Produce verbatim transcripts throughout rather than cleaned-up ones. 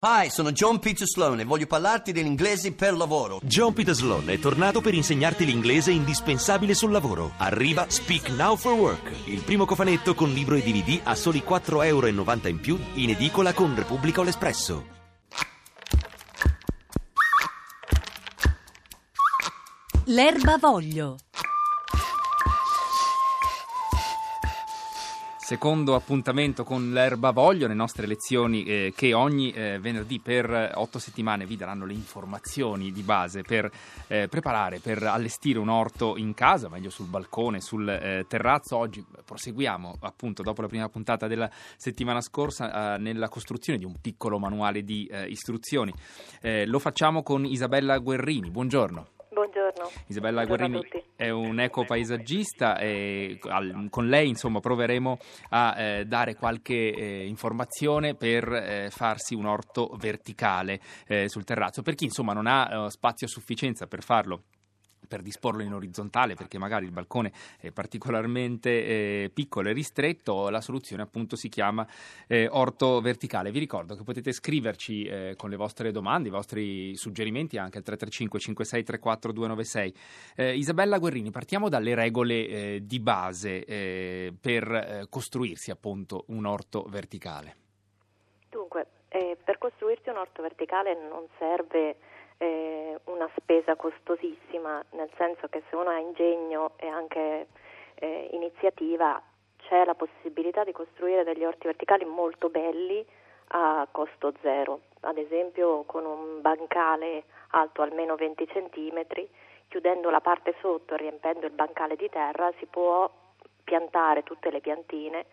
Hi, sono John Peter Sloan e voglio parlarti dell'inglese per lavoro. John Peter Sloan è tornato per insegnarti l'inglese indispensabile sul lavoro. Arriva Speak Now for Work, il primo cofanetto con libro e D V D a soli quattro virgola novanta euro in più, in edicola con Repubblica o l'Espresso. L'Erba Voglio. Secondo appuntamento con l'Erba Voglio, le nostre lezioni eh, che ogni eh, venerdì per otto settimane vi daranno le informazioni di base per eh, preparare, per allestire un orto in casa, meglio sul balcone, sul eh, terrazzo. Oggi proseguiamo, appunto, dopo la prima puntata della settimana scorsa, eh, nella costruzione di un piccolo manuale di eh, istruzioni. Eh, lo facciamo con Isabella Guerrini. Buongiorno. Buongiorno. Isabella Buongiorno Guerrini è un ecopaesaggista e al, con lei insomma proveremo a eh, dare qualche eh, informazione per eh, farsi un orto verticale eh, sul terrazzo, per chi insomma non ha eh, spazio a sufficienza per farlo, per disporlo in orizzontale, perché magari il balcone è particolarmente eh, piccolo e ristretto. La soluzione appunto si chiama eh, orto verticale. Vi ricordo che potete scriverci eh, con le vostre domande, i vostri suggerimenti anche al tre tre cinque cinque sei tre quattro due nove sei. eh, Isabella Guerrini, partiamo dalle regole eh, di base eh, per eh, costruirsi appunto un orto verticale. Dunque, eh, per costruirsi un orto verticale non serve una spesa costosissima, nel senso che se uno ha ingegno e anche eh, iniziativa c'è la possibilità di costruire degli orti verticali molto belli a costo zero, ad esempio con un bancale alto almeno venti centimetri, chiudendo la parte sotto e riempendo il bancale di terra si può piantare tutte le piantine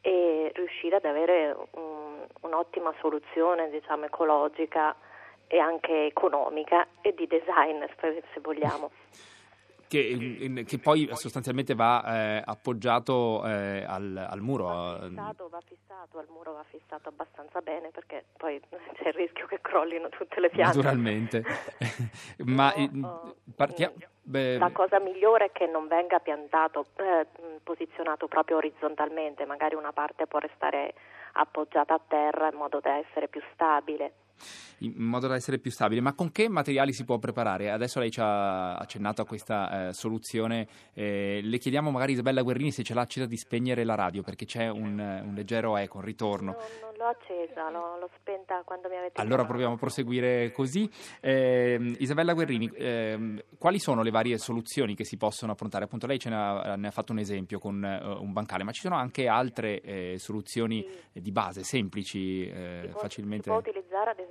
e riuscire ad avere un, un'ottima soluzione, diciamo, ecologica e anche economica e di design, se vogliamo. Che, che poi sostanzialmente va eh, appoggiato eh, al, al muro. Va fissato, va fissato, al muro va fissato abbastanza bene, perché poi c'è il rischio che crollino tutte le piante. Naturalmente. Ma no, partiamo... Beh, la cosa migliore è che non venga piantato, eh, posizionato proprio orizzontalmente, magari una parte può restare appoggiata a terra in modo da essere più stabile. In modo da essere più stabile, ma con che materiali si può preparare? Adesso lei ci ha accennato a questa eh, soluzione, eh, le chiediamo magari, Isabella Guerrini, se ce l'ha accesa di spegnere la radio, perché c'è un, un leggero eco, un ritorno. No, non l'ho accesa, l'ho, l'ho spenta quando mi avete... Allora proviamo a proseguire così. eh, Isabella Guerrini, eh, quali sono le varie soluzioni che si possono affrontare? Appunto lei ce ne ha, ne ha fatto un esempio con uh, un bancale, ma ci sono anche altre eh, soluzioni sì. di base, semplici, eh, si può, facilmente... Si può utilizzare ad esempio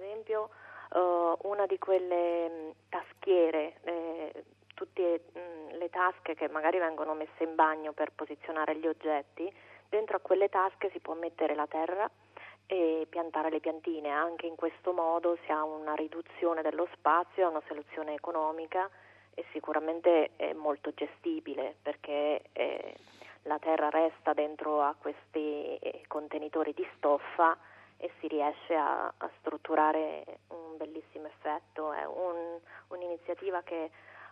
una di quelle tastiere, eh, tutte mh, le tasche che magari vengono messe in bagno per posizionare gli oggetti. Dentro a quelle tasche si può mettere la terra e piantare le piantine. Anche in questo modo si ha una riduzione dello spazio, è una soluzione economica e sicuramente è molto gestibile, perché eh, la terra resta dentro a questi contenitori di stoffa e si riesce a, a strutturare un bellissimo effetto. È un, un'iniziativa che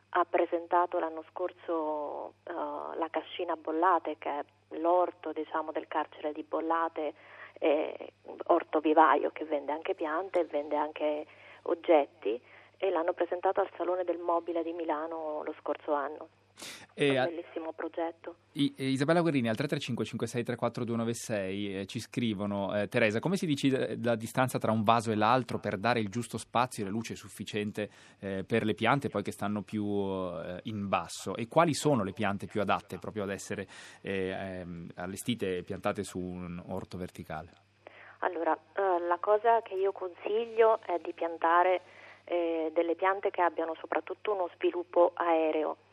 ha presentato l'anno scorso uh, la Cascina Bollate, che è l'orto, diciamo, del carcere di Bollate, eh, orto vivaio che vende anche piante e vende anche oggetti, e l'hanno presentato al Salone del Mobile di Milano lo scorso anno. Eh, un bellissimo progetto. Isabella Guerrini, al tre tre cinque cinque sei tre quattro due nove sei eh, ci scrivono: eh, Teresa, come si decide la distanza tra un vaso e l'altro per dare il giusto spazio e la luce sufficiente eh, per le piante poi che stanno più eh, in basso, e quali sono le piante più adatte proprio ad essere eh, allestite e piantate su un orto verticale? Allora, eh, la cosa che io consiglio è di piantare eh, delle piante che abbiano soprattutto uno sviluppo aereo.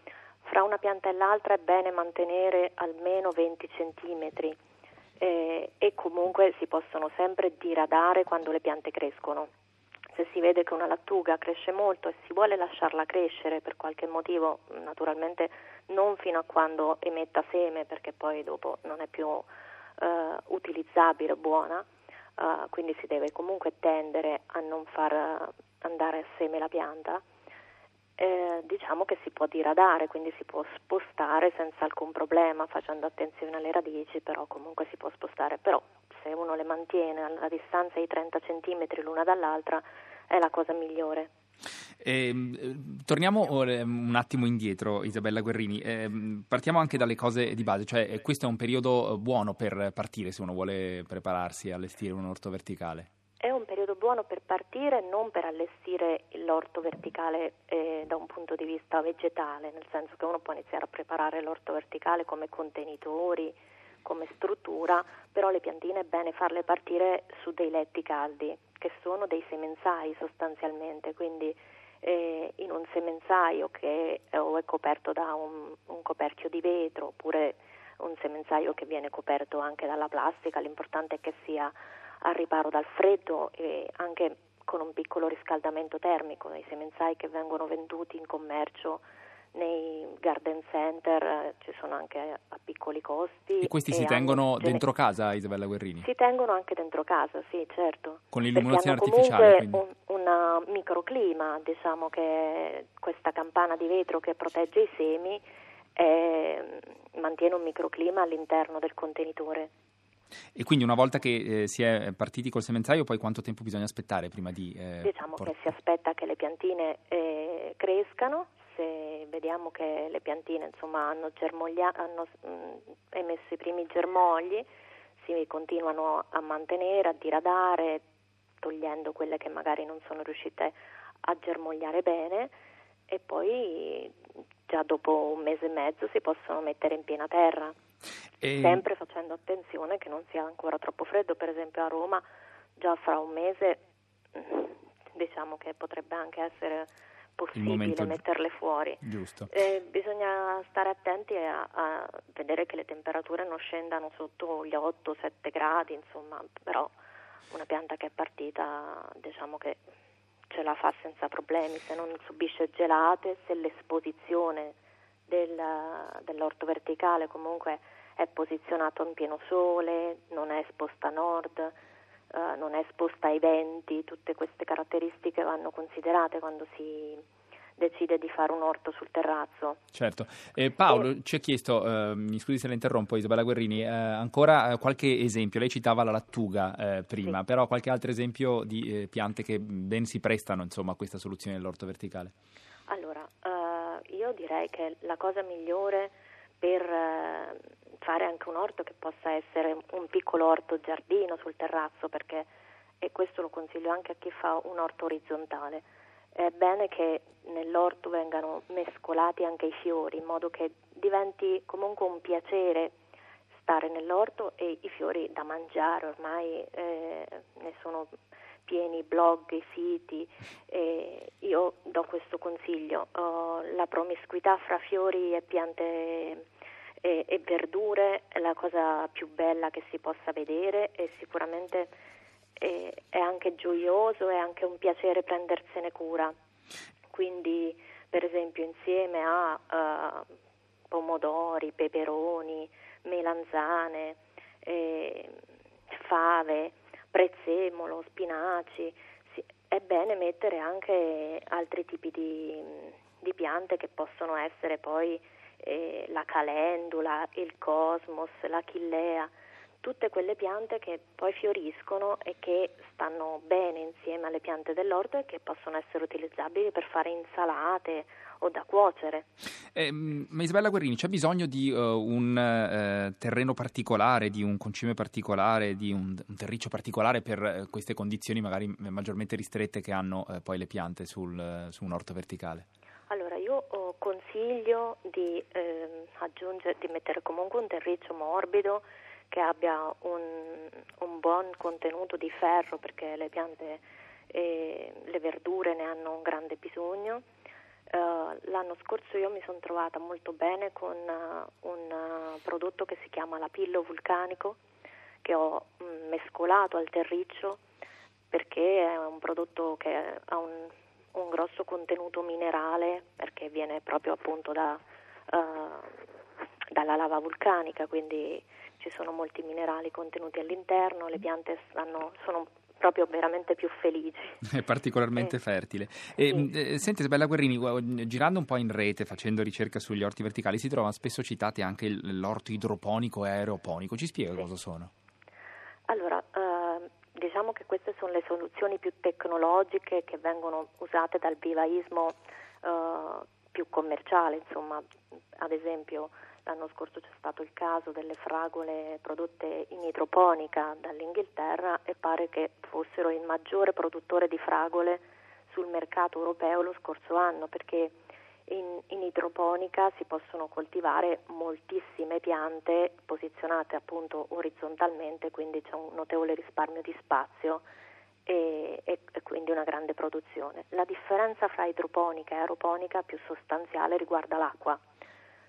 Fra una pianta e l'altra è bene mantenere almeno venti centimetri eh, e comunque si possono sempre diradare quando le piante crescono. Se si vede che una lattuga cresce molto e si vuole lasciarla crescere per qualche motivo, naturalmente non fino a quando emetta seme, perché poi dopo non è più eh, utilizzabile, buona, eh, quindi si deve comunque tendere a non far andare a seme la pianta. Eh, diciamo che si può diradare, quindi si può spostare senza alcun problema, facendo attenzione alle radici, però comunque si può spostare, però diverse, uno le mantiene alla distanza di trenta centimetri l'una dall'altra, è la cosa migliore. Eh, torniamo un attimo indietro, Isabella Guerrini, eh, partiamo anche dalle cose di base, cioè questo è un periodo buono per partire se uno vuole prepararsi a allestire un orto verticale? È un periodo buono per partire, non per allestire l'orto verticale eh, da un punto di vista vegetale, nel senso che uno può iniziare a preparare l'orto verticale come contenitori, come struttura, però le piantine è bene farle partire su dei letti caldi, che sono dei semenzai sostanzialmente, quindi eh, in un semenzaio che è, o è coperto da un, un coperchio di vetro oppure un semenzaio che viene coperto anche dalla plastica, l'importante è che sia al riparo dal freddo e anche con un piccolo riscaldamento termico. I semenzai che vengono venduti in commercio nei garden center ci sono anche a piccoli costi. E questi e si tengono gene... dentro casa, Isabella Guerrini? Si tengono anche dentro casa, sì, certo. Con l'illuminazione artificiale, quindi? Un, un microclima, diciamo che questa campana di vetro che protegge i semi eh, mantiene un microclima all'interno del contenitore. E quindi una volta che eh, si è partiti col semenzaio, poi quanto tempo bisogna aspettare prima di... Eh, diciamo por- che si aspetta che le piantine eh, crescano. Se vediamo che le piantine insomma hanno, germoglia- hanno mh, emesso i primi germogli, si continuano a mantenere, a diradare, togliendo quelle che magari non sono riuscite a germogliare bene, e poi già dopo un mese e mezzo si possono mettere in piena terra. E... sempre facendo attenzione che non sia ancora troppo freddo. Per esempio a Roma già fra un mese diciamo che potrebbe anche essere possibile momento... metterle fuori. Giusto. Eh, bisogna stare attenti a, a vedere che le temperature non scendano sotto gli otto sette gradi, insomma, però una pianta che è partita diciamo che ce la fa senza problemi se non subisce gelate, se l'esposizione del, dell'orto verticale comunque è posizionato in pieno sole, non è esposta a nord, eh, non è esposta ai venti, tutte queste caratteristiche vanno considerate quando si decide di fare un orto sul terrazzo. Certo. Eh, Paolo e... ci ha chiesto, eh, mi scusi se la interrompo Isabella Guerrini, eh, ancora qualche esempio, lei citava la lattuga eh, prima, sì. Però qualche altro esempio di eh, piante che ben si prestano insomma a questa soluzione dell'orto verticale? Allora, eh, io direi che la cosa migliore per... Eh, fare anche un orto che possa essere un piccolo orto giardino sul terrazzo, perché, e questo lo consiglio anche a chi fa un orto orizzontale, è bene che nell'orto vengano mescolati anche i fiori, in modo che diventi comunque un piacere stare nell'orto, e i fiori da mangiare ormai eh, ne sono pieni blog, siti, e io do questo consiglio, oh, la promiscuità fra fiori e piante E, e verdure è la cosa più bella che si possa vedere, e sicuramente è, è anche gioioso, è anche un piacere prendersene cura. Quindi per esempio insieme a uh, pomodori, peperoni, melanzane, eh, fave, prezzemolo, spinaci, si, è bene mettere anche altri tipi di, di piante che possono essere poi E la calendula, il cosmos, la chillea, tutte quelle piante che poi fioriscono e che stanno bene insieme alle piante dell'orto e che possono essere utilizzabili per fare insalate o da cuocere. Eh, ma Isabella Guerrini, c'è bisogno di uh, un uh, terreno particolare, di un concime particolare, di un, un terriccio particolare per uh, queste condizioni magari maggiormente ristrette che hanno uh, poi le piante sul, uh, su un orto verticale? Allora, io oh, consiglio di eh, aggiungere, di mettere comunque un terriccio morbido che abbia un, un buon contenuto di ferro, perché le piante e le verdure ne hanno un grande bisogno. Uh, l'anno scorso io mi sono trovata molto bene con uh, un uh, prodotto che si chiama Lapillo Vulcanico, che ho mh, mescolato al terriccio, perché è un prodotto che ha un un grosso contenuto minerale, perché viene proprio appunto da, uh, dalla lava vulcanica, quindi ci sono molti minerali contenuti all'interno, le piante stanno, sono proprio veramente più felici. È particolarmente eh. fertile. E, sì. eh, senti Isabella Guerrini, girando un po' in rete, facendo ricerca sugli orti verticali, si trovano spesso citate anche l'orto idroponico e aeroponico, ci spiega sì. cosa sono? Allora, eh, diciamo che queste sono le soluzioni più tecnologiche che vengono usate dal vivaismo eh, più commerciale, insomma. Ad esempio, l'anno scorso c'è stato il caso delle fragole prodotte in idroponica dall'Inghilterra e pare che fossero il maggiore produttore di fragole sul mercato europeo lo scorso anno, perché in, in idroponica si possono coltivare moltissime piante posizionate appunto orizzontalmente, quindi c'è un notevole risparmio di spazio e, e, e quindi una grande produzione. La differenza fra idroponica e aeroponica più sostanziale riguarda l'acqua,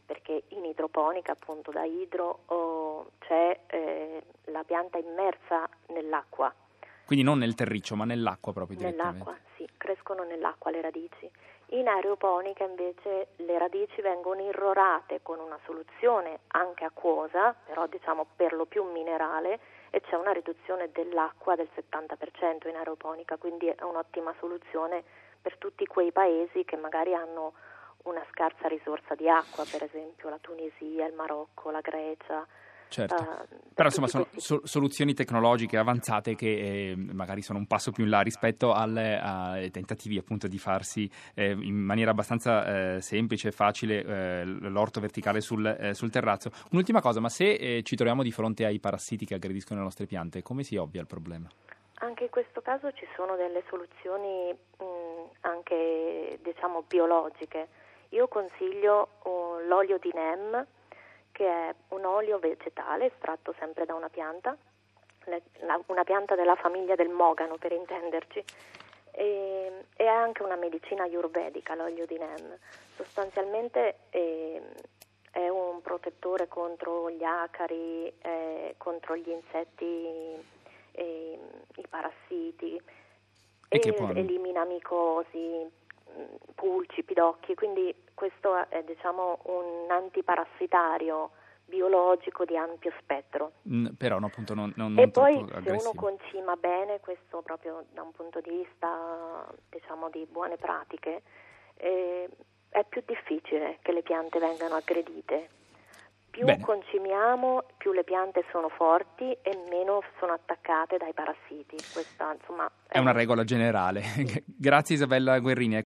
perché in idroponica, appunto da idro, oh, c'è eh, la pianta immersa nell'acqua. Quindi non nel terriccio, ma nell'acqua proprio direttamente. Nell'acqua, sì, crescono nell'acqua le radici. In aeroponica invece le radici vengono irrorate con una soluzione anche acquosa, però diciamo per lo più minerale, e c'è una riduzione dell'acqua del settanta per cento in aeroponica, quindi è un'ottima soluzione per tutti quei paesi che magari hanno una scarsa risorsa di acqua, per esempio la Tunisia, il Marocco, la Grecia. Certo, uh, però insomma sono so- soluzioni tecnologiche avanzate che eh, magari sono un passo più in là rispetto alle, ai tentativi appunto di farsi eh, in maniera abbastanza eh, semplice e facile eh, l'orto verticale sul, eh, sul terrazzo. Un'ultima cosa, ma se eh, ci troviamo di fronte ai parassiti che aggrediscono le nostre piante, come si ovvia il problema? Anche in questo caso ci sono delle soluzioni mh, anche diciamo biologiche. Io consiglio uh, l'olio di neem, che è un olio vegetale estratto sempre da una pianta, le, la, una pianta della famiglia del mogano per intenderci, e, e è anche una medicina ayurvedica l'olio di neem. Sostanzialmente eh, è un protettore contro gli acari, eh, contro gli insetti, eh, i parassiti, e e elimina micosi, pulci, pidocchi, quindi questo è diciamo un antiparassitario biologico di ampio spettro. Mm, però no, appunto non, non, e non poi troppo aggressivo. Se uno concima bene questo proprio da un punto di vista diciamo di buone pratiche, eh, è più difficile che le piante vengano aggredite. Più bene. Concimiamo, più le piante sono forti e meno sono attaccate dai parassiti. Questa insomma è, è una regola generale. Sì. Grazie Isabella Guerrini.